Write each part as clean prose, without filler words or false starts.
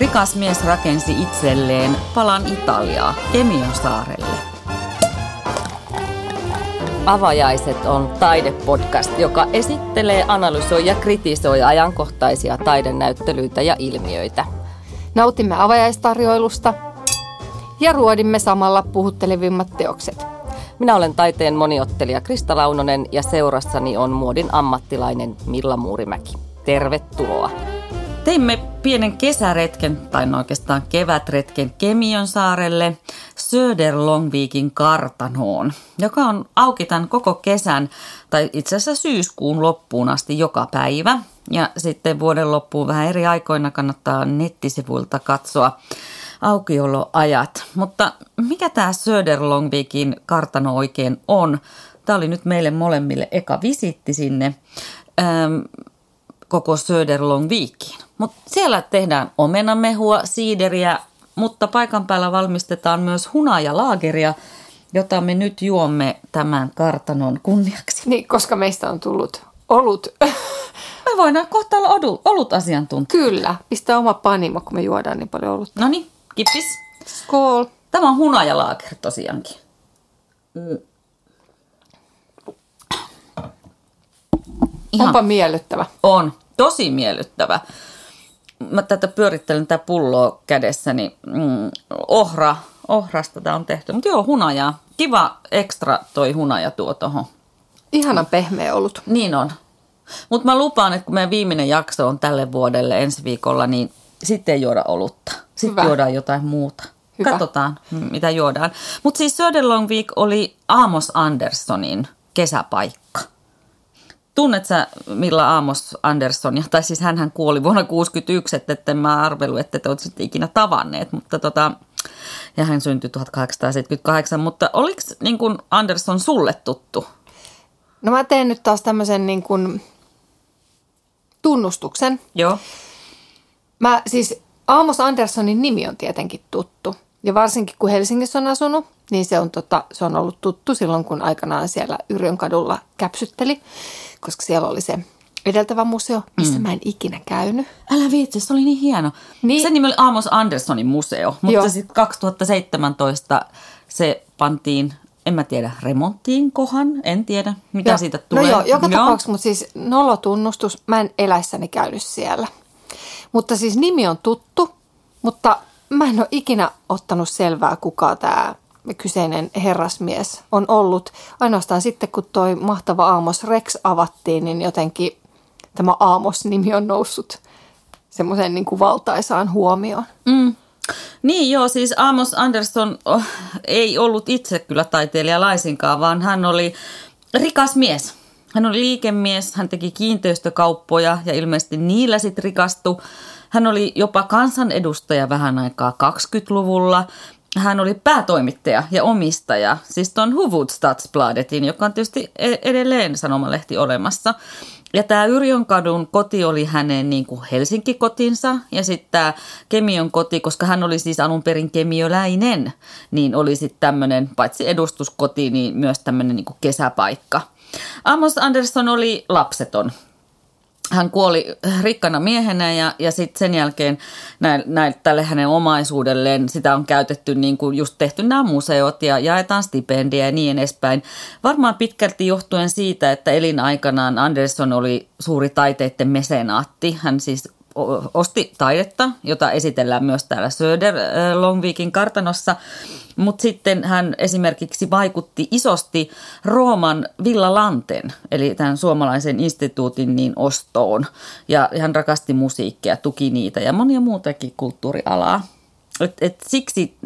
Rikas mies rakensi itselleen palan Italiaa Kemion saarelle. Avajaiset on taidepodcast, joka esittelee, analysoi ja kritisoi ajankohtaisia taidenäyttelyitä ja ilmiöitä. Nautimme avajaistarjoilusta ja ruodimme samalla puhuttelevimmat teokset. Minä olen taiteen moniottelija Krista Launonen ja seurassani on muodin ammattilainen Milla Muurimäki. Tervetuloa! Teimme pienen kesäretken, tai oikeastaan kevätretken, Kemion saarelle Söderlångvikin kartanoon, joka on auki tämän koko kesän, tai itse asiassa syyskuun loppuun asti joka päivä. Ja sitten vuoden loppuun vähän eri aikoina kannattaa nettisivuilta katsoa aukioloajat. Mutta mikä tämä Söderlångvikin kartano oikein on? Tämä oli nyt meille molemmille eka visiitti sinne koko Söderlångvikiin. Mutta siellä tehdään omenamehua, siideriä, mutta paikan päällä valmistetaan myös hunajalaageria, jota me nyt juomme tämän kartanon kunniaksi. Niin, koska meistä on tullut olut. Me voidaan kohta olla olutasiantuntija. Kyllä, pistää oma panimo, kun me juodaan niin paljon olutta. No niin, kippis. Skål. Tämä on hunajalaager tosiaankin. Ihan. Onpa miellyttävä. On, tosi miellyttävä. Mä tätä pyörittelen tätä pulloa kädessäni. Ohrasta tämä on tehty. Mutta joo, hunajaa. Kiva ekstra toi hunaja tuo tohon. Ihanan pehmeä ollut. Niin on. Mutta mä lupaan, että kun meidän viimeinen jakso on tälle vuodelle ensi viikolla, niin sitten ei juoda olutta. Sitten juodaan jotain muuta. Hyvä. Katsotaan, mitä juodaan. Mutta siis Söderlångvik oli Amos Andersonin kesäpaikka. Tunnet sä, Milla, Amos Andersonia? Tai siis hänhän kuoli vuonna 1961, että mä arvellut, että te olette ikinä tavanneet. Mutta ja hän syntyi 1878, mutta oliko niin kun Anderson sulle tuttu? No mä teen nyt taas tämmöisen niin kun tunnustuksen. Joo. Mä siis Amos Andersonin nimi on tietenkin tuttu. Ja varsinkin kun Helsingissä on asunut, niin se on ollut tuttu silloin, kun aikanaan siellä Yrjön kadulla käpsytteli, koska siellä oli se edeltävä museo, missä mä en ikinä käynyt. Älä viitsi, se oli niin hieno. Niin. Sen nimi oli Amos Andersonin museo, mutta sitten 2017 se pantiin, en mä tiedä, remonttiin kohan, en tiedä mitä siitä tulee. No joo, joka tapauksessa, mutta siis nolotunnustus, mä en eläissäni käynyt siellä. Mutta siis nimi on tuttu, mutta mä en ole ikinä ottanut selvää, kuka tämä kyseinen herrasmies on ollut. Ainoastaan sitten, kun toi mahtava Amos Rex avattiin, niin jotenkin tämä Amos-nimi on noussut semmoiseen niin kuin valtaisaan huomioon. Mm. Niin joo, siis Amos Anderson ei ollut itse kyllä taiteilija laisinkaan, vaan hän oli rikas mies. Hän oli liikemies, hän teki kiinteistökauppoja ja ilmeisesti niillä sitten rikastui. Hän oli jopa kansanedustaja vähän aikaa 20-luvulla. Hän oli päätoimittaja ja omistaja, siis tuon Hufvudstadsbladetin, joka on tietysti edelleen sanomalehti olemassa. Ja tämä Yrjönkadun koti oli hänen niin kuin Helsinki-kotinsa ja sitten tämä Kemion koti, koska hän oli siis alun perin kemiöläinen, niin oli sitten tämmöinen paitsi edustuskoti, niin myös tämmöinen niin kuin kesäpaikka. Amos Anderson oli lapseton. Hän kuoli rikkana miehenä ja sitten sen jälkeen tälle hänen omaisuudelleen sitä on käytetty, niin kuin just tehty nämä museot ja jaetaan stipendiä ja niin edespäin. Varmaan pitkälti johtuen siitä, että elinaikanaan Anderson oli suuri taiteiden mesenaatti. Hän siis osti taidetta, jota esitellään myös täällä Söderlångvikin kartanossa, mutta sitten hän esimerkiksi vaikutti isosti Rooman Villa Lanten, eli tämän suomalaisen instituutin niin ostoon, ja hän rakasti musiikkia, tuki niitä ja monia muutakin kulttuurialaa. Siksi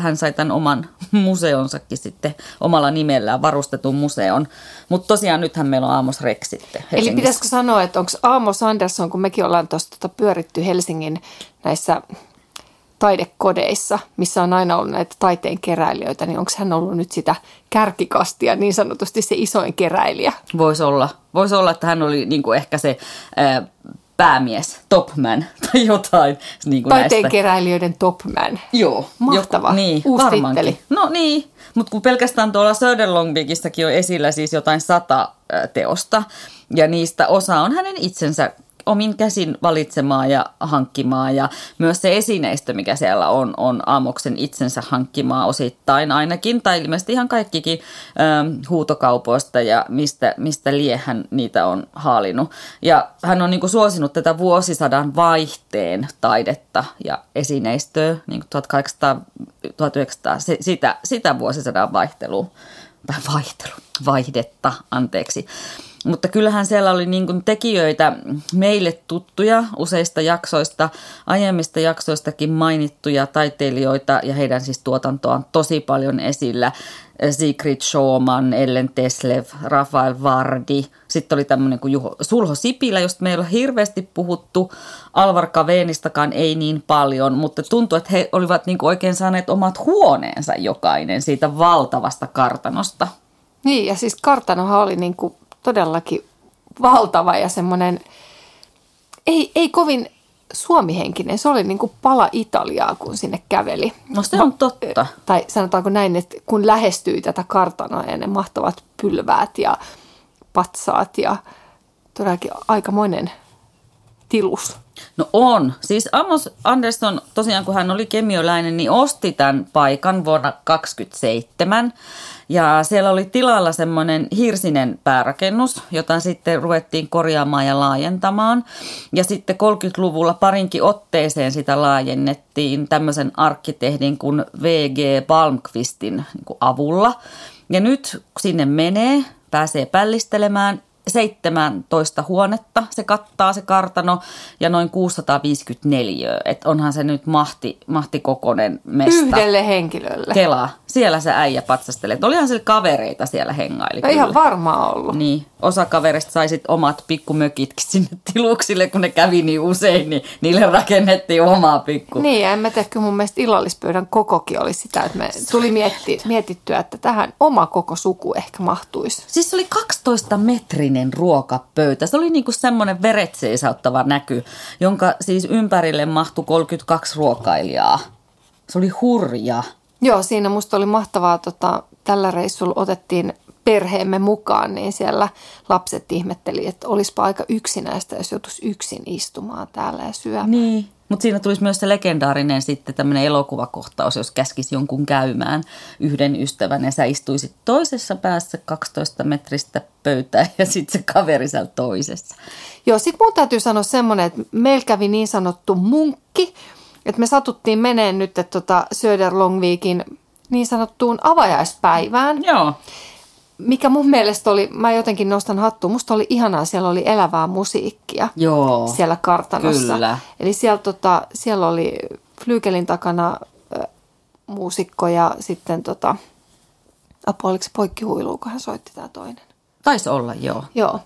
hän sai tämän oman museonsakin sitten omalla nimellään varustetun museon. Mutta tosiaan nythän meillä on Amos Rex sitten Helsingissä. Eli pitäisikö sanoa, että onko Amos Anderson, kun mekin ollaan tuossa pyöritty Helsingin näissä taidekodeissa, missä on aina ollut näitä taiteen keräilijöitä, niin onko hän ollut nyt sitä kärkikastia, niin sanotusti se isoin keräilijä? Voisi olla, että hän oli niinku ehkä se päämies, topman tai jotain. Niin taiteenkeräilijöiden topman. Joo. Mahtava. Niin, uusi titteli. No niin, mutta kun pelkästään tuolla Söderlångvikissakin on esillä siis jotain 100 teosta ja niistä osa on hänen itsensä omin käsin valitsemaa ja hankkimaa, ja myös se esineistö, mikä siellä on, on Aamoksen itsensä hankkimaa osittain ainakin, tai ilmeisesti ihan kaikkikin huutokaupoista ja mistä liehän niitä on haalinut. Ja hän on niin kuin suosinut tätä vuosisadan vaihteen taidetta ja esineistöä, niin kuin 1800-1900, sitä vuosisadan vaihdetta, anteeksi. Mutta kyllähän siellä oli niin kuin tekijöitä meille tuttuja useista jaksoista, aiemmista jaksoistakin mainittuja taiteilijoita ja heidän siis tuotantoaan tosi paljon esillä. Sigrid Schumann, Ellen Teslev, Rafael Vardi. Sitten oli tämmöinen kuin Sulho Sipilä, josta me ei ole hirveästi puhuttu. Alvar Kavenistakaan ei niin paljon, mutta tuntuu, että he olivat niin kuin oikein saaneet omat huoneensa jokainen siitä valtavasta kartanosta. Niin, ja siis kartanohan oli niin kuin todellakin valtava ja semmoinen, ei kovin suomihenkinen. Se oli niin kuin pala Italiaa, kun sinne käveli. No se on totta. Tai sanotaanko näin, että kun lähestyi tätä kartanoa ja ne mahtavat pylväät ja patsaat ja todellakin aikamoinen tilus. No on. Siis Amos Andersson, tosiaan kun hän oli kemiöläinen, niin osti tämän paikan vuonna 1927. Ja siellä oli tilalla semmoinen hirsinen päärakennus, jota sitten ruvettiin korjaamaan ja laajentamaan. Ja sitten 30-luvulla parinkin otteeseen sitä laajennettiin tämmöisen arkkitehdin kuin V.G. Palmqvistin avulla. Ja nyt sinne menee, pääsee pällistelemään. 17 huonetta se kattaa se kartano ja noin 654. Et onhan se nyt mahtikokoinen mesta. Yhdelle henkilölle. Kelaa. Siellä se äijä patsastelee. Olihan sillä kavereita siellä hengaili. Ei ihan varmaan ollut. Niin. Osa kaverista sai sit omat pikkumökitkin sinne tiluksille, kun ne kävi niin usein, niin niille rakennettiin omaa pikku. Niin, ja en mä tiedä, kyllä mun mielestä illallispöydän kokokin oli sitä, että me tuli mietittyä, että tähän oma koko suku ehkä mahtuisi. Siis se oli 12-metrinen ruokapöytä. Se oli niinku semmoinen veret seisauttava näky, jonka siis ympärille mahtui 32 ruokailijaa. Se oli hurja. Joo, siinä musta oli mahtavaa, tällä reissulla otettiin perheemme mukaan, niin siellä lapset ihmetteli, että olisipa aika yksinäistä, jos joutuisi yksin istumaan täällä ja syömään. Niin, mutta siinä tulisi myös se legendaarinen sitten tämmöinen elokuvakohtaus, jos käskisi jonkun käymään yhden ystävän ja sä istuisit toisessa päässä 12 metristä pöytää ja sitten se kaveri siellä toisessa. Joo, sit mun täytyy sanoa semmoinen, että meillä kävi niin sanottu munkki, että me satuttiin meneen nyt Söderlångvikin niin sanottuun avajaispäivään. Joo. Mikä mun mielestä oli, mä jotenkin nostan hattua, musta oli ihanaa, siellä oli elävää musiikkia. Joo, siellä kartanossa. Kyllä. Eli siellä oli flyykelin takana muusikko ja sitten oliko se poikkihuilua, kun hän soitti tää toinen? Taisi olla, joo. Joo,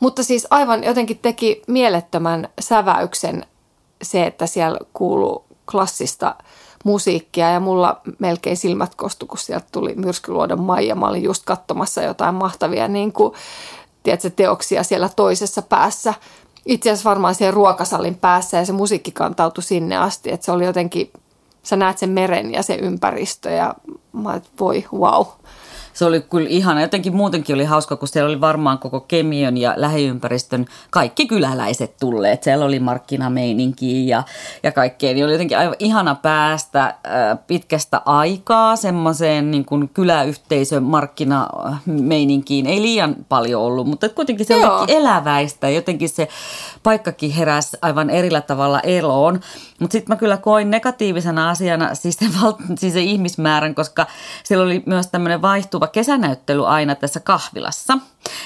mutta siis aivan jotenkin teki mielettömän säväyksen se, että siellä kuuluu klassista musiikkia ja mulla melkein silmät kostu, kun sieltä tuli Myrskyluodon Maija. Mä olin just katsomassa jotain mahtavia niin kuin, tiedätkö, teoksia siellä toisessa päässä. Itse asiassa varmaan siellä ruokasalin päässä ja se musiikki kantautui sinne asti. Että se oli jotenkin, sä näet sen meren ja se ympäristö ja mä voi wow. Se oli kyllä ihana. Jotenkin muutenkin oli hauska, kun siellä oli varmaan koko Kemiön ja lähiympäristön kaikki kyläläiset tulleet. Siellä oli markkinameininkiä ja kaikkea. Niin oli jotenkin aivan ihana päästä pitkästä aikaa semmoiseen niin kuin kyläyhteisön markkinameininkiin. Ei liian paljon ollut, mutta kuitenkin se oli eläväistä. Jotenkin se paikkakin heräsi aivan erillä tavalla eloon. Mutta sitten mä kyllä koin negatiivisena asiana siis se ihmismäärän, koska siellä oli myös tämmöinen vaihtuva kesänäyttely aina tässä kahvilassa,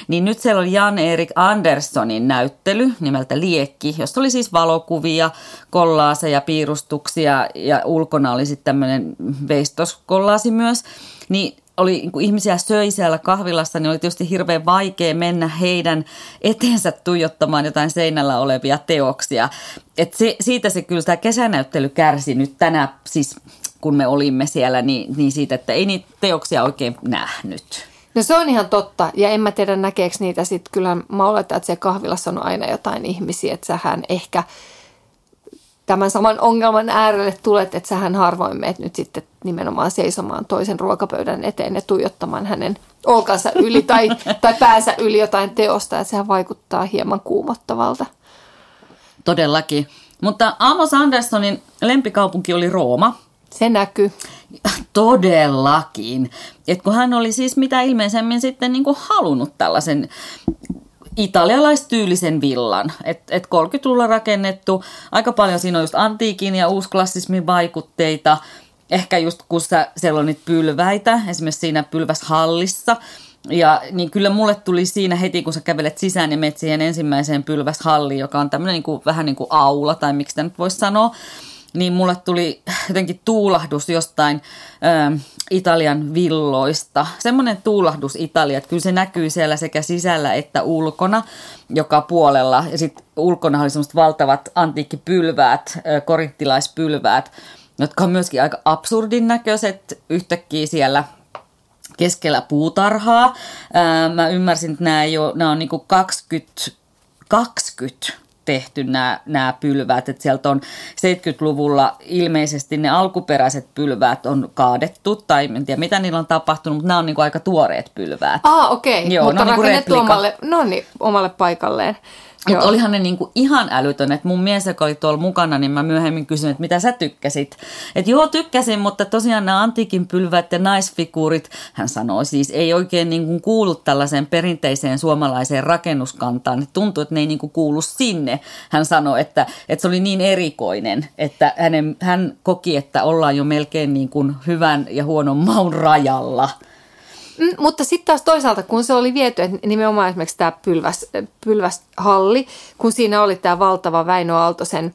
niin nyt siellä oli Jan-Erik Anderssonin näyttely nimeltä Liekki, jossa oli siis valokuvia, kollaaseja, piirustuksia ja ulkona oli sitten tämmöinen veistoskollaasi myös, niin oli, kun ihmisiä söi siellä kahvilassa, niin oli tietysti hirveän vaikea mennä heidän eteensä tuijottamaan jotain seinällä olevia teoksia. Et siitä se kyllä tämä kesänäyttely kärsi nyt tänä, siis kun me olimme siellä, niin siitä, että ei niitä teoksia oikein nähnyt. No se on ihan totta, ja en mä tiedä näkeekö niitä sitten. Kyllä mä oletan, että siellä kahvilassa on aina jotain ihmisiä, että sähän ehkä tämän saman ongelman äärelle tulet, että sähän harvoin meet nyt sitten nimenomaan seisomaan toisen ruokapöydän eteen ja tuijottamaan hänen olkansa yli tai päänsä yli jotain teosta, että sehän vaikuttaa hieman kuumottavalta. Todellakin. Mutta Amos Andersonin lempikaupunki oli Rooma. Se näkyy. Todellakin. Et kun hän oli siis mitä ilmeisemmin sitten niin kuin halunnut tällaisen italialaistyylisen villan. Et 30-luvulla rakennettu. Aika paljon siinä on just antiikin ja uusklassismin vaikutteita. Ehkä just kun siellä on niitä pylväitä, esimerkiksi siinä pylväshallissa. Ja niin kyllä mulle tuli siinä heti, kun sä kävelet sisään ja menet siihen ensimmäiseen pylväshalliin, joka on tämmöinen niin kuin, vähän niin kuin aula tai miksi sitä nyt voisi sanoa. Niin mulle tuli jotenkin tuulahdus jostain Italian villoista. Semmoinen tuulahdus Italia, että kyllä se näkyy siellä sekä sisällä että ulkona, joka puolella. Ja sitten ulkona oli semmoiset valtavat antiikkipylväät, korinttilaispylväät, jotka on myöskin aika absurdin näköiset yhtäkkiä siellä keskellä puutarhaa. Mä ymmärsin, että nämä on niin kuin 20 tehty nämä pylväät. Et sieltä on 70-luvulla ilmeisesti ne alkuperäiset pylväät on kaadettu tai en tiedä mitä niillä on tapahtunut, mutta nämä on niinku aika tuoreet pylväät. Okei. Joo, mutta rakennettu niinku omalle paikalleen. Mutta olihan ne niinku ihan älytön, että mun mies, joka oli tuolla mukana, niin mä myöhemmin kysyin, että mitä sä tykkäsit. Että joo, tykkäsin, mutta tosiaan nämä antiikin pylvät ja naisfiguurit, hän sanoi siis, ei oikein niinku kuulu tällaiseen perinteiseen suomalaiseen rakennuskantaan. Et tuntui, että ne ei niinku kuulu sinne. Hän sanoi, että se oli niin erikoinen, että hän koki, että ollaan jo melkein niinku hyvän ja huonon maun rajalla. Mutta sitten taas toisaalta, kun se oli viety, että nimenomaan esimerkiksi tämä pylväshalli, kun siinä oli tämä valtava Väinö Aaltosen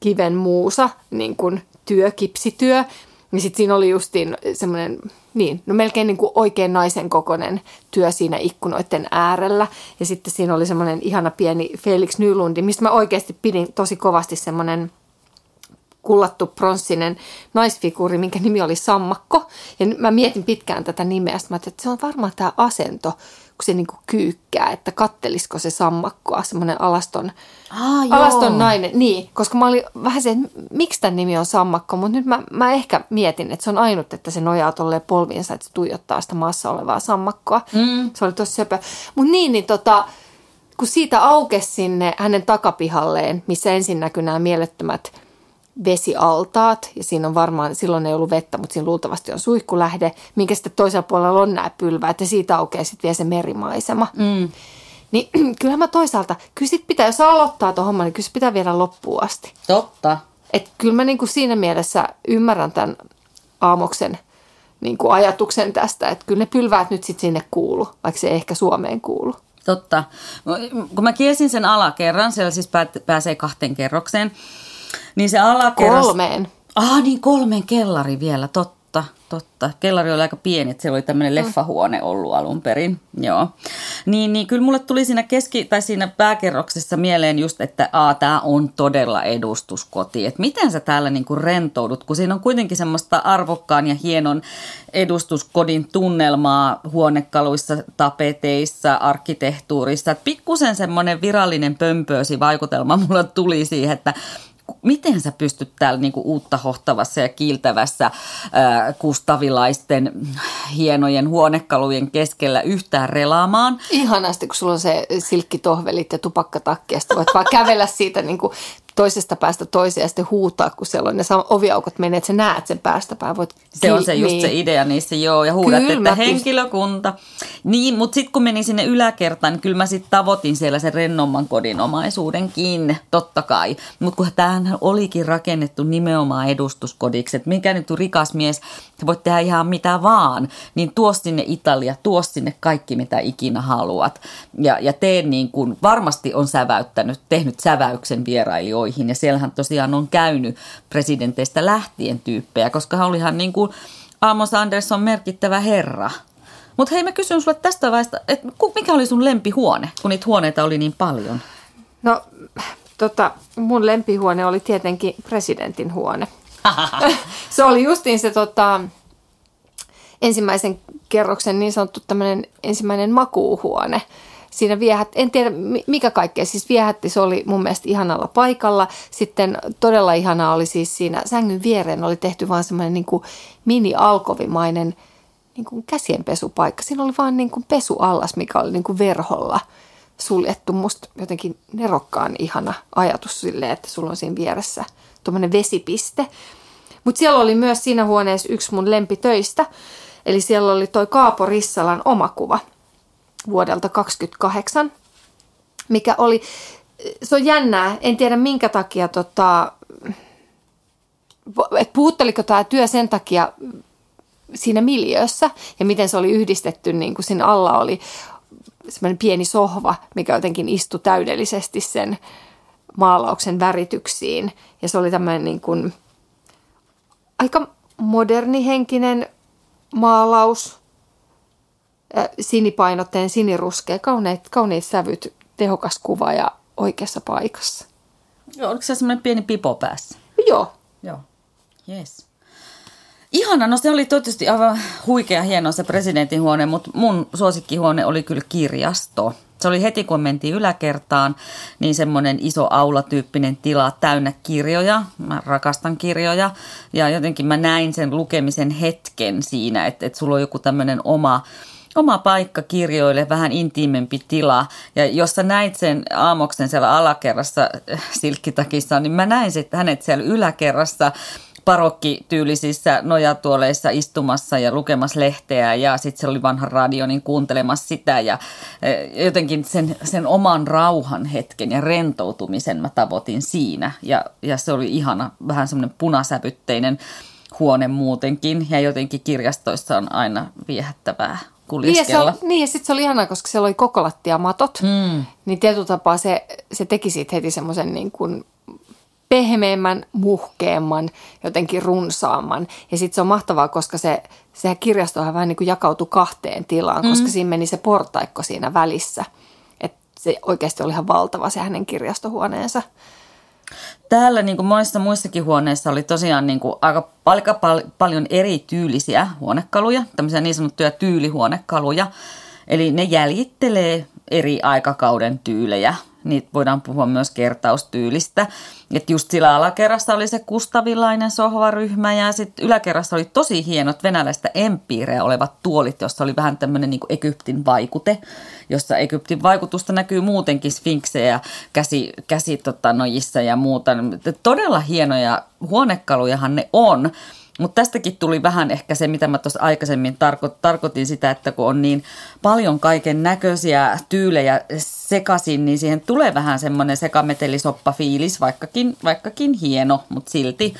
kiven muusa, niin kuin kipsityö, niin sitten siinä oli justiin semmoinen, melkein niin kuin oikein naisen kokoinen työ siinä ikkunoiden äärellä. Ja sitten siinä oli semmoinen ihana pieni Felix Nylundin, mistä mä oikeasti pidin tosi kovasti semmoinen kullattu pronssinen naisfiguuri, minkä nimi oli Sammakko. Ja mä mietin pitkään tätä nimeä, mä ajattelin, että se on varmaan tämä asento, kun se niinku kyykkää, että kattelisiko se sammakkoa, semmoinen alaston nainen. Niin, koska mä olin vähän se, että miksi tämän nimi on Sammakko, mutta nyt mä ehkä mietin, että se on ainut, että se nojaa tolleen polviinsa, että se tuijottaa sitä maassa olevaa sammakkoa. Se oli tosi söpö. Mutta kun siitä aukesi sinne hänen takapihalleen, missä ensin näkyi nämä mielettömät vesialtaat, ja siinä on varmaan, silloin ei ollut vettä, mutta siinä luultavasti on suihkulähde, minkä sitten toisella puolella on nämä pylväät, ja siitä aukeaa sitten vielä se merimaisema. Niin kyllähän mä toisaalta, jos aloittaa tuon homman, niin kyllä se pitää viedä loppuun asti. Totta. Että kyllä mä niin kuin siinä mielessä ymmärrän tämän Aamoksen niin kuin ajatuksen tästä, että kyllä ne pylväät nyt sitten sinne kuulu, vaikka se ei ehkä Suomeen kuulu. Totta. Kun mä kiesin sen alakerran, siellä siis pääsee 2 kerrokseen, niin se alakerras... 3. Niin 3 kellari vielä, totta. Kellari oli aika pieni, että siellä oli tämmöinen leffahuone ollut alun perin, joo. Niin kyllä mulle tuli siinä pääkerroksessa mieleen just, että tää on todella edustuskoti. Että miten sä täällä niinku rentoudut, kun siinä on kuitenkin semmoista arvokkaan ja hienon edustuskodin tunnelmaa huonekaluissa, tapeteissa, arkkitehtuurissa. Että pikkusen semmoinen virallinen pömpöösi vaikutelma mulla tuli siihen, että miten sä pystyt täällä niinku uutta hohtavassa ja kiiltävässä kustavilaisten hienojen huonekalujen keskellä yhtään relaamaan? Ihanasti, kun sulla on se silkkitohvelit ja tupakkatakki, ja voit vaan kävellä siitä niinku toisesta päästä toiseen ja sitten huutaa, kun siellä on ne oviaukot menee, että sä näet sen päästä päin. Se on se just niin. Se idea niissä, joo, ja huudat, kyllä, että henkilökunta. Niin, mutta sitten kun menin sinne yläkertaan, niin kyllä mä sitten tavoitin siellä sen rennomman kodinomaisuudenkin, totta kai. Mutta kun tämähän olikin rakennettu nimenomaan edustuskodiksi, että mikä nyt on rikas mies, sä voit tehdä ihan mitä vaan, niin tuo sinne Italia, tuo sinne kaikki, mitä ikinä haluat. Ja tee niin kuin, varmasti on tehnyt säväyksen vierailijoille. Ja siellähän tosiaan on käynyt presidenteistä lähtien tyyppejä, koska hän olihan niin kuin Amos Anderson merkittävä herra. Mutta hei, mä kysyn sulle tästä vaiheesta, että mikä oli sun lempihuone, kun niitä huoneita oli niin paljon? No, mun lempihuone oli tietenkin presidentin huone. Se oli justiin se ensimmäisen kerroksen niin sanottu tämmöinen ensimmäinen makuuhuone. Siinä en tiedä mikä kaikkea, siis viehätti, se oli mun mielestä ihanalla paikalla. Sitten todella ihanaa oli siis siinä sängyn viereen oli tehty vaan semmoinen niin kuin mini-alkovimainen niin kuin käsienpesupaikka. Siinä oli vaan niin kuin pesuallas, mikä oli niin kuin verholla suljettu. Musta jotenkin nerokkaan ihana ajatus silleen, että sulla on siinä vieressä tuommoinen vesipiste. Mutta siellä oli myös siinä huoneessa yksi mun lempitöistä. Eli siellä oli toi Kaapo Rissalan omakuva vuodelta 1928, mikä oli, se on jännää, en tiedä minkä takia, puhutteliko tämä työ sen takia siinä miljöössä ja miten se oli yhdistetty, niin kuin siinä alla oli semmoinen pieni sohva, mikä jotenkin istui täydellisesti sen maalauksen värityksiin. Ja se oli tämmöinen niin kuin aika modernihenkinen maalaus, sinipainotteen, siniruskea, kauniit sävyt, tehokas kuva ja oikeassa paikassa. Joo, oliko se semmoinen pieni pipo päässä? Joo. Yes. Ihana, no se oli tietysti aivan huikea hieno se presidentin huone, mutta mun suosikkihuone oli kyllä kirjasto. Se oli heti kun mentiin yläkertaan, niin semmoinen iso aulatyyppinen tila täynnä kirjoja. Mä rakastan kirjoja ja jotenkin mä näin sen lukemisen hetken siinä, että sulla on joku tämmöinen oma paikka kirjoille, vähän intiimempi tila. Ja jos sä näit sen Aamoksen siellä alakerrassa silkkitakissa, niin mä näin sitten hänet siellä yläkerrassa parokkityylisissä nojatuoleissa istumassa ja lukemassa lehteä. Ja sitten se oli vanha radio, niin kuuntelemassa sitä. Ja jotenkin sen oman rauhan hetken ja rentoutumisen mä tavoitin siinä. Ja se oli ihana, vähän semmoinen punasävytteinen huone muutenkin. Ja jotenkin kirjastoissa on aina viehättävää. Niin ja sitten se oli ihanaa, koska siellä oli koko lattiamatot, niin tietyllä tapaa se teki siitä heti semmoisen niin kuin pehmeämmän, muhkeamman, jotenkin runsaamman. Ja sitten se on mahtavaa, koska se kirjastohan vähän niin kuin jakautui kahteen tilaan, koska siinä meni se portaikko siinä välissä. Että se oikeasti oli ihan valtava se hänen kirjastohuoneensa. Täällä niin kuin monissa muissakin huoneissa oli tosiaan niin kuin aika paljon erityylisiä huonekaluja, tämmöisiä niin sanottuja tyylihuonekaluja. Eli ne jäljittelee eri aikakauden tyylejä. Niitä voidaan puhua myös kertaustyylistä. Et just sillä alakerrassa oli se kustavilainen sohvaryhmä ja sitten yläkerrassa oli tosi hienot venäläistä empiireä olevat tuolit, jossa oli vähän tämmöinen niin kuin Egyptin vaikute, jossa Egyptin vaikutusta näkyy muutenkin sfinksejä, käsinojissa ja muuta. Todella hienoja huonekalujahan ne on, mutta tästäkin tuli vähän ehkä se, mitä mä tuossa aikaisemmin tarkoitin sitä, että kun on niin paljon kaiken näköisiä tyylejä sekaisin, niin siihen tulee vähän semmoinen sekametelisoppafiilis, vaikkakin hieno, mutta silti.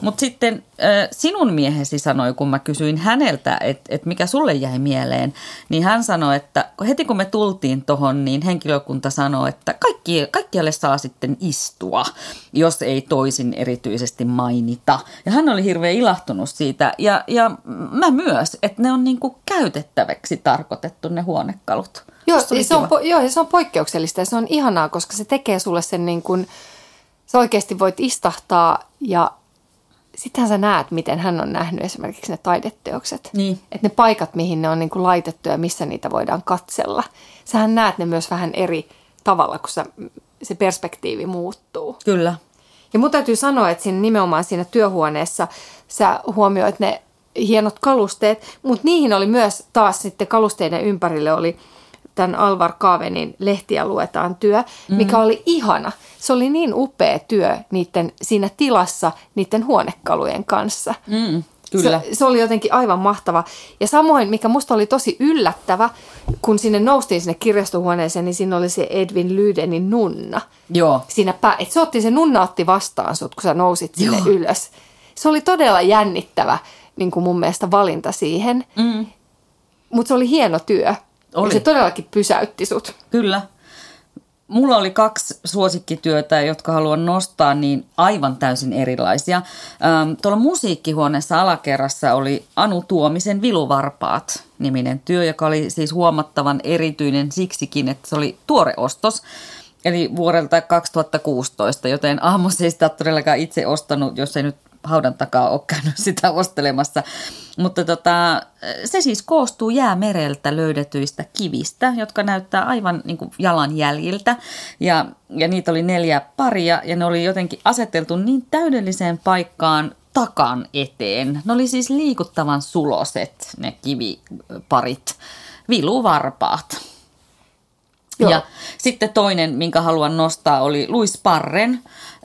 Mutta sitten sinun miehesi sanoi, kun mä kysyin häneltä, että mikä sulle jäi mieleen, niin hän sanoi, että heti kun me tultiin tohon, niin henkilökunta sanoi, että kaikkialle saa sitten istua, jos ei toisin erityisesti mainita. Ja hän oli hirveän ilahtunut siitä ja mä myös, että ne on niinku käytettäväksi tarkoitettu ne huonekalut. Se on poikkeuksellista ja se on ihanaa, koska se tekee sulle sen niin kuin, sä oikeasti voit istahtaa ja sittenhän sä näet, miten hän on nähnyt esimerkiksi ne taideteokset. Niin. Että ne paikat, mihin ne on niin kuin laitettu ja missä niitä voidaan katsella. Sähän näet ne myös vähän eri tavalla, kun se perspektiivi muuttuu. Kyllä. Ja mun täytyy sanoa, että siinä, nimenomaan siinä työhuoneessa sä huomioit ne hienot kalusteet, mutta niihin oli myös taas sitten kalusteiden ympärille oli tämän Alvar Kaavenin Lehtiä luetaan -työ, mikä oli ihana. Se oli niin upea työ siinä tilassa niiden huonekalujen kanssa. Kyllä. Se oli jotenkin aivan mahtava. Ja samoin, mikä musta oli tosi yllättävä, kun sinne noustiin sinne kirjastohuoneeseen, niin siinä oli se Edwin Lydenin nunna. Joo. Se nunna otti vastaan sut, kun sä nousit sinne ylös. Se oli todella jännittävä niin kuin mun mielestä valinta siihen. Mutta se oli hieno työ. Se todellakin pysäytti sut. Kyllä. Mulla oli 2 suosikkityötä, jotka haluan nostaa, niin aivan täysin erilaisia. Tuolla musiikkihuoneessa alakerrassa oli Anu Tuomisen Viluvarpaat-niminen työ, joka oli siis huomattavan erityinen siksikin, että se oli tuore ostos. Eli vuodelta 2016, joten Aamos ei sitä todellakaan itse ostanut, jos ei nyt haudan takaa ole käynyt sitä ostelemassa. Mutta se siis koostuu jäämereltä löydetyistä kivistä, jotka näyttää aivan niin kuin jalanjäljiltä. Ja niitä oli 4 paria ja ne oli jotenkin aseteltu niin täydelliseen paikkaan takan eteen. Ne oli siis liikuttavan suloset ne kiviparit, viluvarpaat. Joo. Ja sitten toinen, minkä haluan nostaa, oli Louis Parren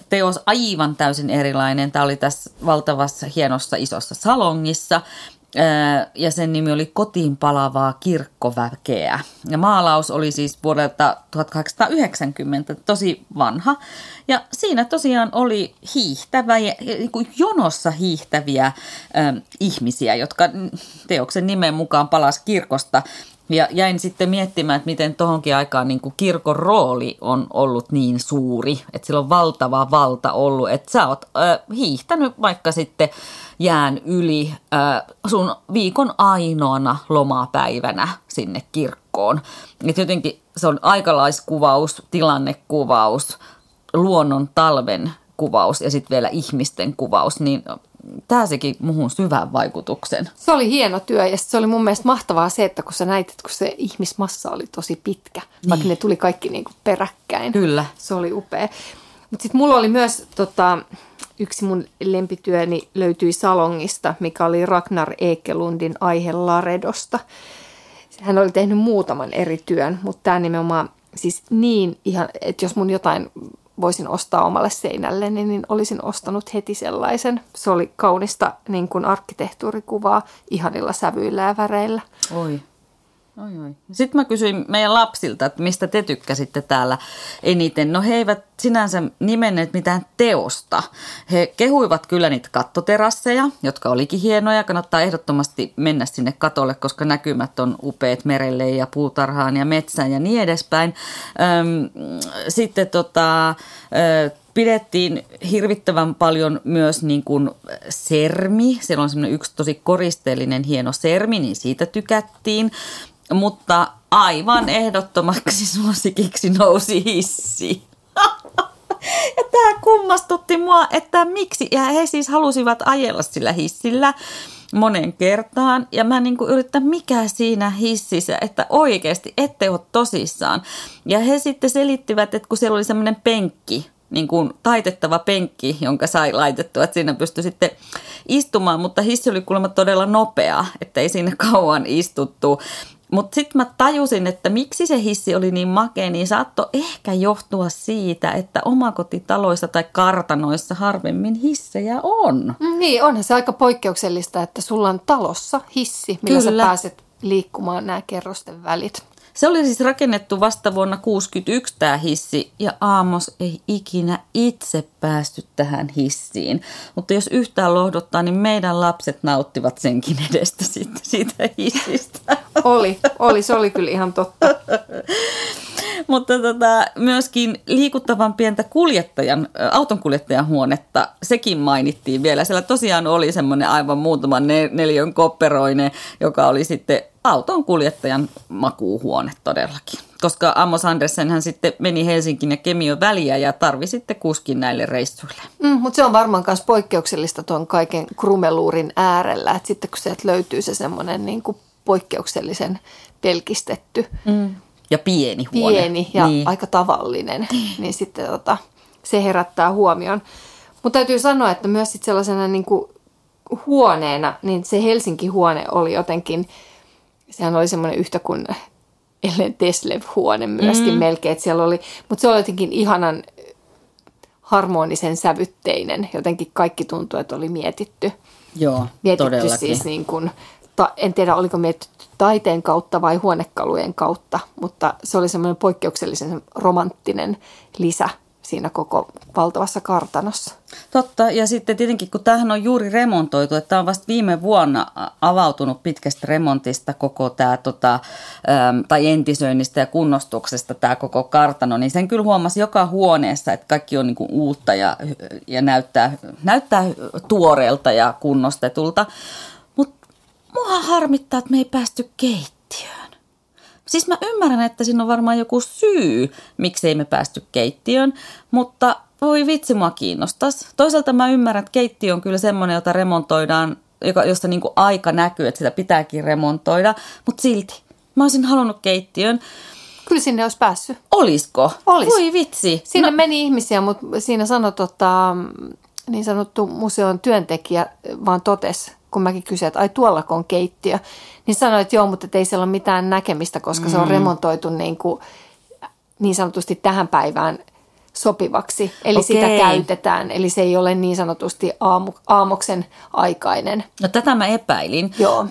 teos, aivan täysin erilainen. Tämä oli tässä valtavassa, hienossa, isossa salongissa. Ja sen nimi oli Kotiin palavaa kirkkoväkeä. Ja maalaus oli siis vuodelta 1890, tosi vanha. Ja siinä tosiaan oli jonossa hiihtäviä ihmisiä, jotka teoksen nimen mukaan palasi kirkosta. Ja jäin sitten miettimään, että miten tohonkin aikaan niin kuin kirkon rooli on ollut niin suuri, että sillä on valtava valta ollut, että sä oot hiihtänyt vaikka sitten jään yli sun viikon ainoana lomapäivänä sinne kirkkoon. Et jotenkin se on aikalaiskuvaus, tilannekuvaus, luonnon talven kuvaus ja sitten vielä ihmisten kuvaus, niin tämä sekin muhun syvän vaikutuksen. Se oli hieno työ ja se oli mun mielestä mahtavaa se, että kun sä näit, että kun se ihmismassa oli tosi pitkä, niin vaikka ne tuli kaikki niinku peräkkäin. Kyllä. Se oli upea. Mutta sitten mulla oli myös yksi mun lempityöni löytyi salongista, mikä oli Ragnar Ekelundin Aihe Laredosta. Hän oli tehnyt muutaman eri työn, mutta tämä nimenomaan siis niin ihan, että jos mun jotain voisin ostaa omalle seinälle, niin olisin ostanut heti sellaisen. Se oli kaunista niin kuin arkkitehtuurikuvaa ihanilla sävyillä ja väreillä. Oi. Sitten mä kysyin meidän lapsilta, että mistä te tykkäsitte täällä eniten. No he eivät sinänsä nimenneet mitään teosta. He kehuivat kyllä niitä kattoterasseja, jotka olikin hienoja. Kannattaa ehdottomasti mennä sinne katolle, koska näkymät on upeat merelle ja puutarhaan ja metsään ja niin edespäin. Sitten pidettiin hirvittävän paljon myös niin kuin sermi. Siellä on semmoinen yksi tosi koristeellinen hieno sermi, niin siitä tykättiin. Mutta aivan ehdottomaksi suosikiksi nousi hissi. Ja tämä kummastutti mua, että miksi. Ja he siis halusivat ajella sillä hissillä monen kertaan. Ja mä niin kuin yritän, mikä siinä hississä, että oikeasti ette ole tosissaan. Ja he sitten selittivät, että kun siellä oli semmoinen penkki, niin kuin taitettava penkki, jonka sai laitettua, että siinä pystyi sitten istumaan. Mutta hissi oli kuulemma todella nopea, että ei siinä kauan istuttu. Mutta sitten mä tajusin, että miksi se hissi oli niin makea, niin saattoi ehkä johtua siitä, että omakotitaloissa tai kartanoissa harvemmin hissejä on. Niin, onhan se aika poikkeuksellista, että sulla on talossa hissi, millä sä pääset liikkumaan nämä kerrosten välit. Se oli siis rakennettu vasta vuonna 1961 tämä hissi, ja Aamos ei ikinä itse päästy tähän hissiin. Mutta jos yhtään lohduttaa, niin meidän lapset nauttivat senkin edestä siitä hissistä. Se oli kyllä ihan totta. Mutta myöskin liikuttavan pientä autonkuljettajan huonetta, sekin mainittiin vielä. Siellä tosiaan oli semmoinen aivan muutaman neliön kopperoinen, joka oli sitten autonkuljettajan makuuhuone todellakin. Koska Amos Andersen hän sitten meni Helsinkiin ja Kemion väliä ja tarvi sitten kuskin näille reissuille. Mutta se on varmaan myös poikkeuksellista tuon kaiken krumeluurin äärellä, että sitten kun sieltä löytyy se semmoinen niin kuin poikkeuksellisen pelkistetty ja pieni huone. Pieni ja niin. Aika tavallinen, niin sitten se herättää huomion. Mutta täytyy sanoa, että myös sit sellaisena niin kuin huoneena, niin se Helsinki-huone oli jotenkin, sehän oli semmoinen yhtä kuin Ellen Teslev-huone myöskin melkein, että siellä oli, mutta se oli jotenkin ihanan harmonisen sävytteinen. Jotenkin kaikki tuntui, että oli mietitty. Joo, mietitty siis niin kuin, en tiedä oliko mietitty taiteen kautta vai huonekalujen kautta, mutta se oli semmoinen poikkeuksellisen romanttinen lisä siinä koko valtavassa kartanossa. Totta, ja sitten tietenkin, kun tämähän on juuri remontoitu, että tämä on vasta viime vuonna avautunut pitkästä remontista koko tämä, tai entisöinnistä ja kunnostuksesta tämä koko kartano, niin sen kyllä huomasi joka huoneessa, että kaikki on niin kuin uutta ja näyttää tuoreelta ja kunnostetulta. Mutta mua harmittaa, että me ei päästy keittiöön. Siis mä ymmärrän, että siinä on varmaan joku syy, miksei me päästy keittiöön, mutta voi vitsi, mua kiinnostaisi. Toisaalta mä ymmärrän, että keittiö on kyllä semmoinen, jota remontoidaan, josta niin kuin aika näkyy, että sitä pitääkin remontoida, mutta silti mä olisin halunnut keittiön. Kyllä sinne olisi päässyt. Olisiko? Olis. Voi vitsi. Siinä meni ihmisiä, mutta siinä sanoi niin sanottu museon työntekijä vaan totesi, kun mäkin kysyin, että ai tuollako on keittiö, niin sanoin, että joo, mutta ei siellä ole mitään näkemistä, koska se on remontoitu niin kuin niin sanotusti tähän päivään sopivaksi. Eli okei. Sitä käytetään. Eli se ei ole niin sanotusti aamuksen aikainen. No tätä mä epäilin. Joo.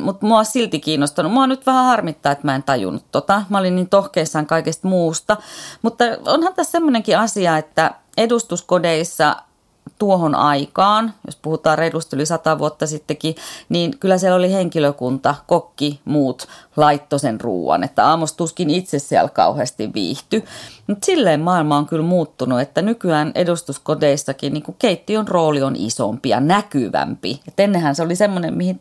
Mutta mua on silti kiinnostanut. Mua nyt vähän harmittaa, että mä en tajunnut tota. Mä olin niin tohkeissaan kaikesta muusta. Mutta onhan tässä semmoinenkin asia, että edustuskodeissa tuohon aikaan, jos puhutaan reilusti yli 100 vuotta sittenkin, niin kyllä siellä oli henkilökunta, kokki, muut laittoi sen ruuan, että aamustuskin itse siellä kauheasti viihtyi. Mutta silleen maailma on kyllä muuttunut, että nykyään edustuskodeissakin niin keittiön rooli on isompi ja näkyvämpi. Et ennenhän se oli semmoinen, mihin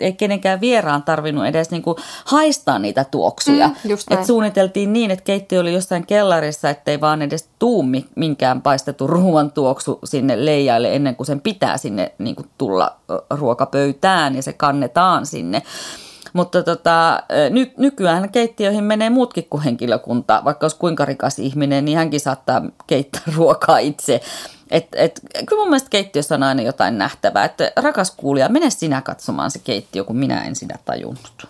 ei kenenkään vieraan tarvinnut edes niin haistaa niitä tuoksuja. Et suunniteltiin niin, että keittiö oli jossain kellarissa, ettei vaan edes tuu minkään paistetun ruuan tuoksu sinne leijaille ennen kuin sen pitää sinne niin tulla ruokapöytään ja se kannetaan sinne. Mutta nykyään keittiöihin menee muutkin kuin henkilökunta, vaikka olisi kuinka rikas ihminen, niin hänkin saattaa keittää ruokaa itse. Kyllä mun mielestä keittiössä on aina jotain nähtävää. Et, rakas kuulija, mene sinä katsomaan se keittiö, kun minä en sitä tajunnut.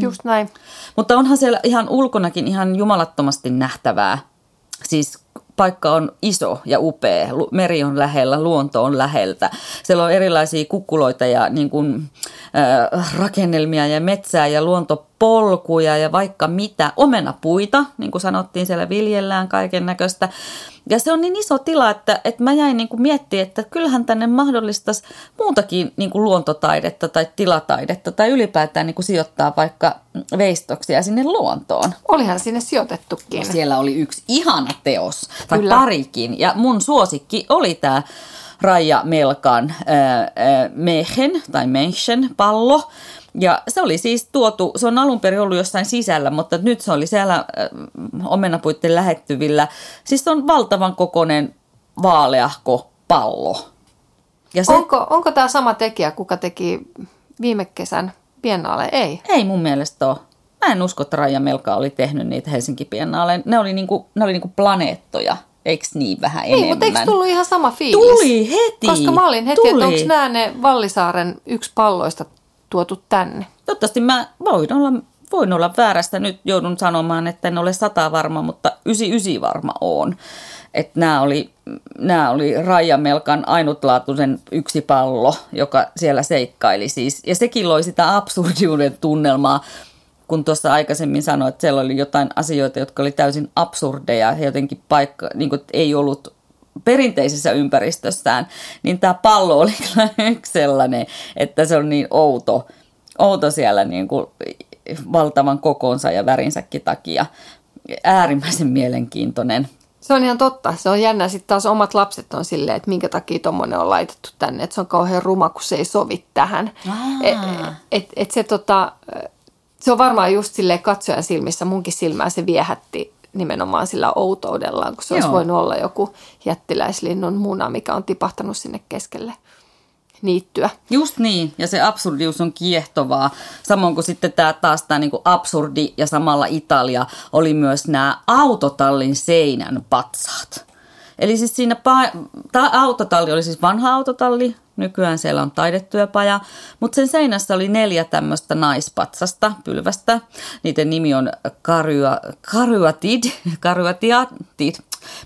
Just näin. Mutta onhan siellä ihan ulkonakin ihan jumalattomasti nähtävää. Siis paikka on iso ja upea, meri on lähellä, luonto on läheltä. Siellä on erilaisia kukkuloita ja niin kuin, rakennelmia ja metsää ja luontopolkuja ja vaikka mitä. Omenapuita, niin kuin sanottiin, siellä viljellään kaiken näköistä. Ja se on niin iso tila, että mä jäin niin kuin miettimään, että kyllähän tänne mahdollistaisi muutakin niin kuin luontotaidetta tai tilataidetta tai ylipäätään niin kuin sijoittaa vaikka veistoksia sinne luontoon. Olihan sinne sijoitettukin. Siellä oli yksi ihana teos, tai kyllä. Parikin, ja mun suosikki oli tämä Raija Melkan Mehen pallo. Ja se oli siis tuotu, se on alun perin ollut jossain sisällä, mutta nyt se oli siellä omenapuitten lähettyvillä. Siis se on valtavan kokoinen vaaleahko pallo. Ja se, onko tämä sama tekijä, kuka teki viime kesän Biennale? Ei mun mielestä ole. Mä en usko, että Raija Melka oli tehnyt niitä Helsinki Biennale. Ne oli niinku planeettoja. Eiks niin vähän enemmän? Ei, mutta eikö tullut ihan sama fiilis? Tuli heti! Koska mä olin heti, että onko nämä ne Vallisaaren yksi palloista tuotu tänne? Toivottavasti mä voin olla väärästä. Nyt joudun sanomaan, että en ole 100 varma, mutta 99 varma oon. Että nämä oli Raija Melkan ainutlaatuisen yksi pallo, joka siellä seikkaili siis. Ja sekin loi sitä absurdiuden tunnelmaa. Kun tuossa aikaisemmin sanoin, että siellä oli jotain asioita, jotka oli täysin absurdeja ja jotenkin paikka, niin kuin ei ollut perinteisessä ympäristössään, niin tämä pallo oli kyllä yksi sellainen, että se on niin outo siellä niin kuin valtavan kokonsa ja värinsäkin takia. Äärimmäisen mielenkiintoinen. Se on ihan totta. Se on jännä. Sitten taas omat lapset on silleen, että minkä takia tommoinen on laitettu tänne. Että se on kauhean ruma, kun se ei sovi tähän. Se on varmaan just silleen katsojan silmissä, munkin silmään se viehätti nimenomaan sillä outoudellaan, kun se olisi voinut olla joku jättiläislinnun muna, mikä on tipahtanut sinne keskelle niittyä. Just niin, ja se absurdius on kiehtovaa. Samoin kuin sitten tämä niinku absurdi ja samalla Italia oli myös nämä autotallin seinän patsaat. Eli siis siinä autotalli oli siis vanha autotalli, nykyään siellä on taidetyöpaja, mutta sen seinässä oli 4 tämmöistä naispatsasta, pylvästä. Niiden nimi on Karyatid.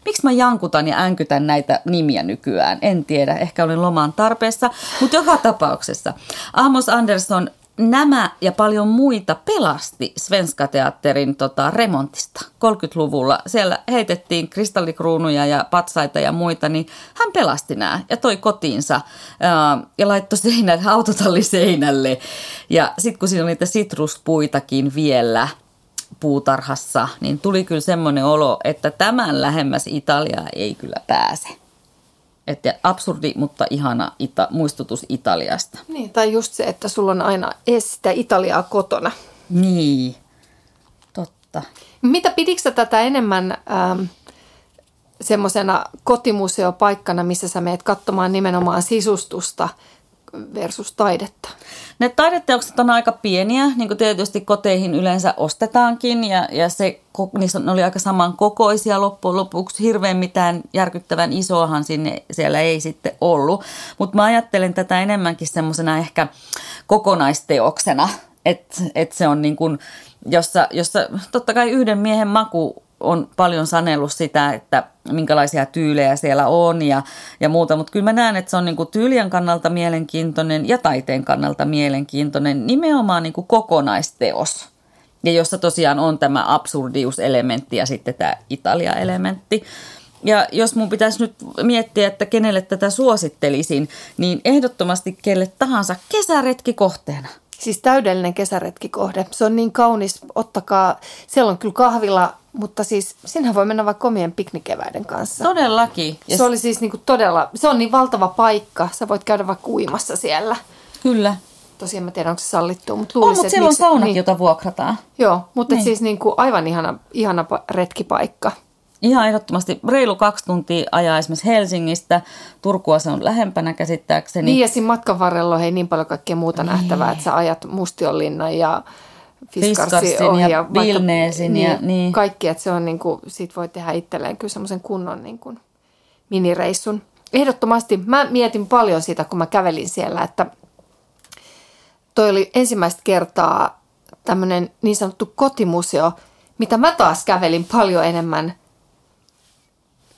Miksi mä jankutan ja änkytän näitä nimiä nykyään? En tiedä, ehkä olin lomaan tarpeessa, mutta joka tapauksessa. Amos Andersson nämä ja paljon muita pelasti Svenska Teatterin remontista 30-luvulla. Siellä heitettiin kristallikruunuja ja patsaita ja muita, niin hän pelasti nämä ja toi kotiinsa ja laittoi autotalliseinälle. Ja sitten kun siinä oli niitä sitruspuitakin vielä puutarhassa, niin tuli kyllä semmoinen olo, että tämän lähemmäs Italiaa ei kyllä pääse. Että absurdi, mutta ihana muistutus Italiasta. Niin, tai just se, että sulla on aina ees sitä Italiaa kotona. Niin, totta. Mitä pidikö tätä enemmän semmoisena kotimuseopaikkana, missä sä meet katsomaan nimenomaan sisustusta versus taidetta? Ne taideteokset on aika pieniä, niin kuin tietysti koteihin yleensä ostetaankin, ja se, niissä oli aika samankokoisia loppujen lopuksi. Hirveän mitään järkyttävän isoahan siellä ei sitten ollut, mutta mä ajattelen tätä enemmänkin semmoisena ehkä kokonaisteoksena, Että se on niin kuin, jossa totta kai yhden miehen maku on paljon sanellut sitä, että minkälaisia tyylejä siellä on ja muuta, mutta kyllä mä näen, että se on niin kuin tyylien kannalta mielenkiintoinen ja taiteen kannalta mielenkiintoinen nimenomaan niin kuin kokonaisteos. Ja jossa tosiaan on tämä absurdiuselementti ja sitten tämä Italia-elementti. Ja jos mun pitäisi nyt miettiä, että kenelle tätä suosittelisin, niin ehdottomasti kelle tahansa kesäretkikohteena. Siis täydellinen kesäretkikohde. Se on niin kaunis. Ottakaa, siellä on kyllä kahvila, mutta siis sinähän voi mennä vaikka omien piknikeväiden kanssa. Todellakin. Yes. Se oli siis niin kuin todella, se on niin valtava paikka. Sä voit käydä vaikka uimassa siellä. Kyllä. Tosiaan mä tiedän, onko se sallittua, mutta luulisin, että... siellä on saunakin, niin, jota vuokrataan. Joo, mutta niin. Siis niin kuin aivan ihana retkipaikka. Ihan ehdottomasti. Reilu 2 tuntia ajaa esimerkiksi Helsingistä. Turkua se on lähempänä käsittääkseni. Niin, ja siinä matkan varrella on hei niin paljon kaikkea muuta nähtävää, että sä ajat Mustionlinnan ja Fiskarsin ohi ja Vilneesin. Niin. Kaikki, että se on niin kuin, siitä voi tehdä itselleen kyllä semmoisen kunnon niin kuin minireissun. Ehdottomasti. Mä mietin paljon sitä, kun mä kävelin siellä, että... Toi oli ensimmäistä kertaa tämmöinen niin sanottu kotimuseo, mitä mä taas kävelin paljon enemmän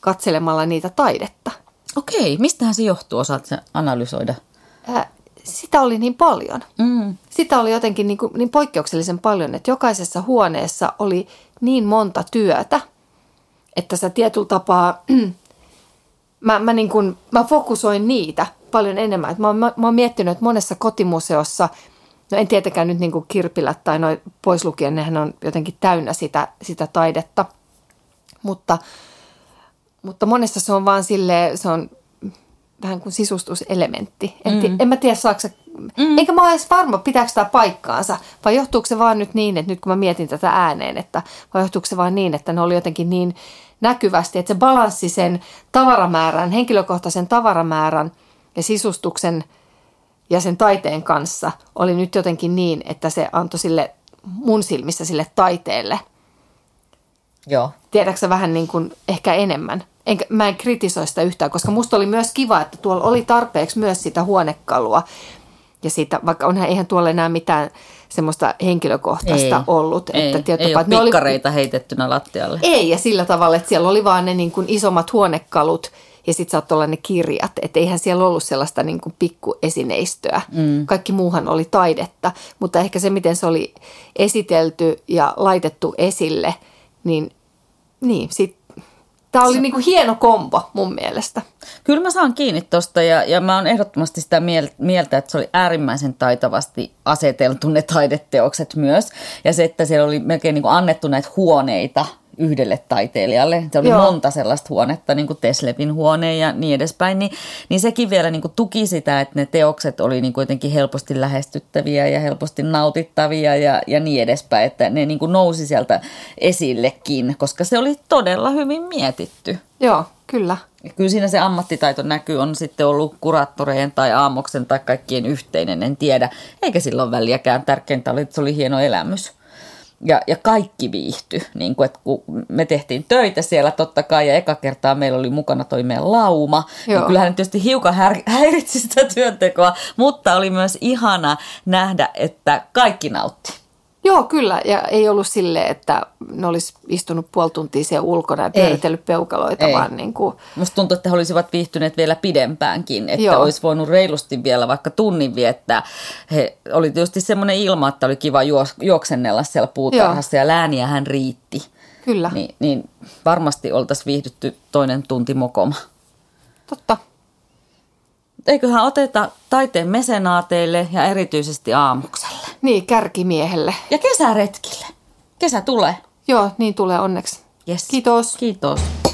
katselemalla niitä taidetta. Okei, mistähän se johtuu? Osaatko analysoida? Sitä oli niin paljon. Sitä oli jotenkin niin poikkeuksellisen paljon, että jokaisessa huoneessa oli niin monta työtä, että sä tietyllä tapaa... Mä fokusoin niitä paljon enemmän. Et mä oon miettinyt, että monessa kotimuseossa, no en tietenkään nyt niin kuin kirpilät tai noin pois lukien, nehän on jotenkin täynnä sitä taidetta. Mutta monessa se on vaan silleen, se on vähän kuin sisustuselementti. En mä tiedä, enkä mä ole edes varma, pitääkö tämä paikkaansa. Vai johtuuko se vaan nyt niin, että nyt kun mä mietin tätä ääneen, vai johtuuko se vaan niin, että ne oli jotenkin niin... näkyvästi, että se balanssi sen tavaramäärän, henkilökohtaisen tavaramäärän ja sisustuksen ja sen taiteen kanssa oli nyt jotenkin niin, että se antoi sille mun silmissä sille taiteelle. Joo. Tiedätkö sä vähän niin kuin ehkä enemmän? Mä en kritisoi sitä yhtään, koska musta oli myös kiva, että tuolla oli tarpeeksi myös sitä huonekalua ja siitä, vaikka eihän tuolla enää mitään semmoista henkilökohtaista ollut. Ei ole pikkareita heitettynä lattialle. Ei, ja sillä tavalla, että siellä oli vaan ne niin kuin isommat huonekalut ja sitten saattoi olla ne kirjat. Että eihän siellä ollut sellaista niin kuin pikkuesineistöä. Kaikki muuhan oli taidetta, mutta ehkä se, miten se oli esitelty ja laitettu esille, niin sitten... Tämä oli niin kuin hieno kombo mun mielestä. Kyllä mä saan kiinni tuosta ja mä oon ehdottomasti sitä mieltä, että se oli äärimmäisen taitavasti aseteltu ne taideteokset myös. Ja se, että siellä oli melkein niin kuin annettu näitä huoneita yhdelle taiteilijalle. Se oli monta sellaista huonetta, niin kuin Teslevin huone ja niin edespäin. Niin sekin vielä niin kuin tuki sitä, että ne teokset oli niin kuin jotenkin helposti lähestyttäviä ja helposti nautittavia ja niin edespäin. Että ne niin kuin nousi sieltä esillekin, koska se oli todella hyvin mietitty. Joo, kyllä. Ja kyllä siinä se ammattitaito näkyy, on sitten ollut kuraattoreen tai aamoksen tai kaikkien yhteinen, en tiedä. Eikä silloin väliäkään. Tärkeintä oli, että se oli hieno elämys. Ja kaikki viihtyi, niin kuin, että kun me tehtiin töitä siellä totta kai ja eka kertaa meillä oli mukana toi meidän lauma. Niin kyllähän tietysti hiukan häiritsi sitä työntekoa, mutta oli myös ihana nähdä, että kaikki nautti. Joo, kyllä. Ja ei ollut silleen, että ne olisi istunut puoli tuntia siellä ulkona ja pyöritellyt peukaloita, vaan niin kuin... Musta tuntuu, että he olisivat viihtyneet vielä pidempäänkin, että olisi voinut reilusti vielä vaikka tunnin viettää. Oli tietysti semmoinen ilma, että oli kiva juoksennella siellä puutarhassa ja lääniähän riitti. Kyllä. Niin varmasti oltaisiin viihdytty toinen tunti mokoma. Totta. Eiköhän oteta taiteen mesenaateille ja erityisesti aamukselle. Niin, kärkimiehelle. Ja kesäretkille. Kesä tulee. Joo, niin tulee onneksi. Yes. Kiitos. Kiitos.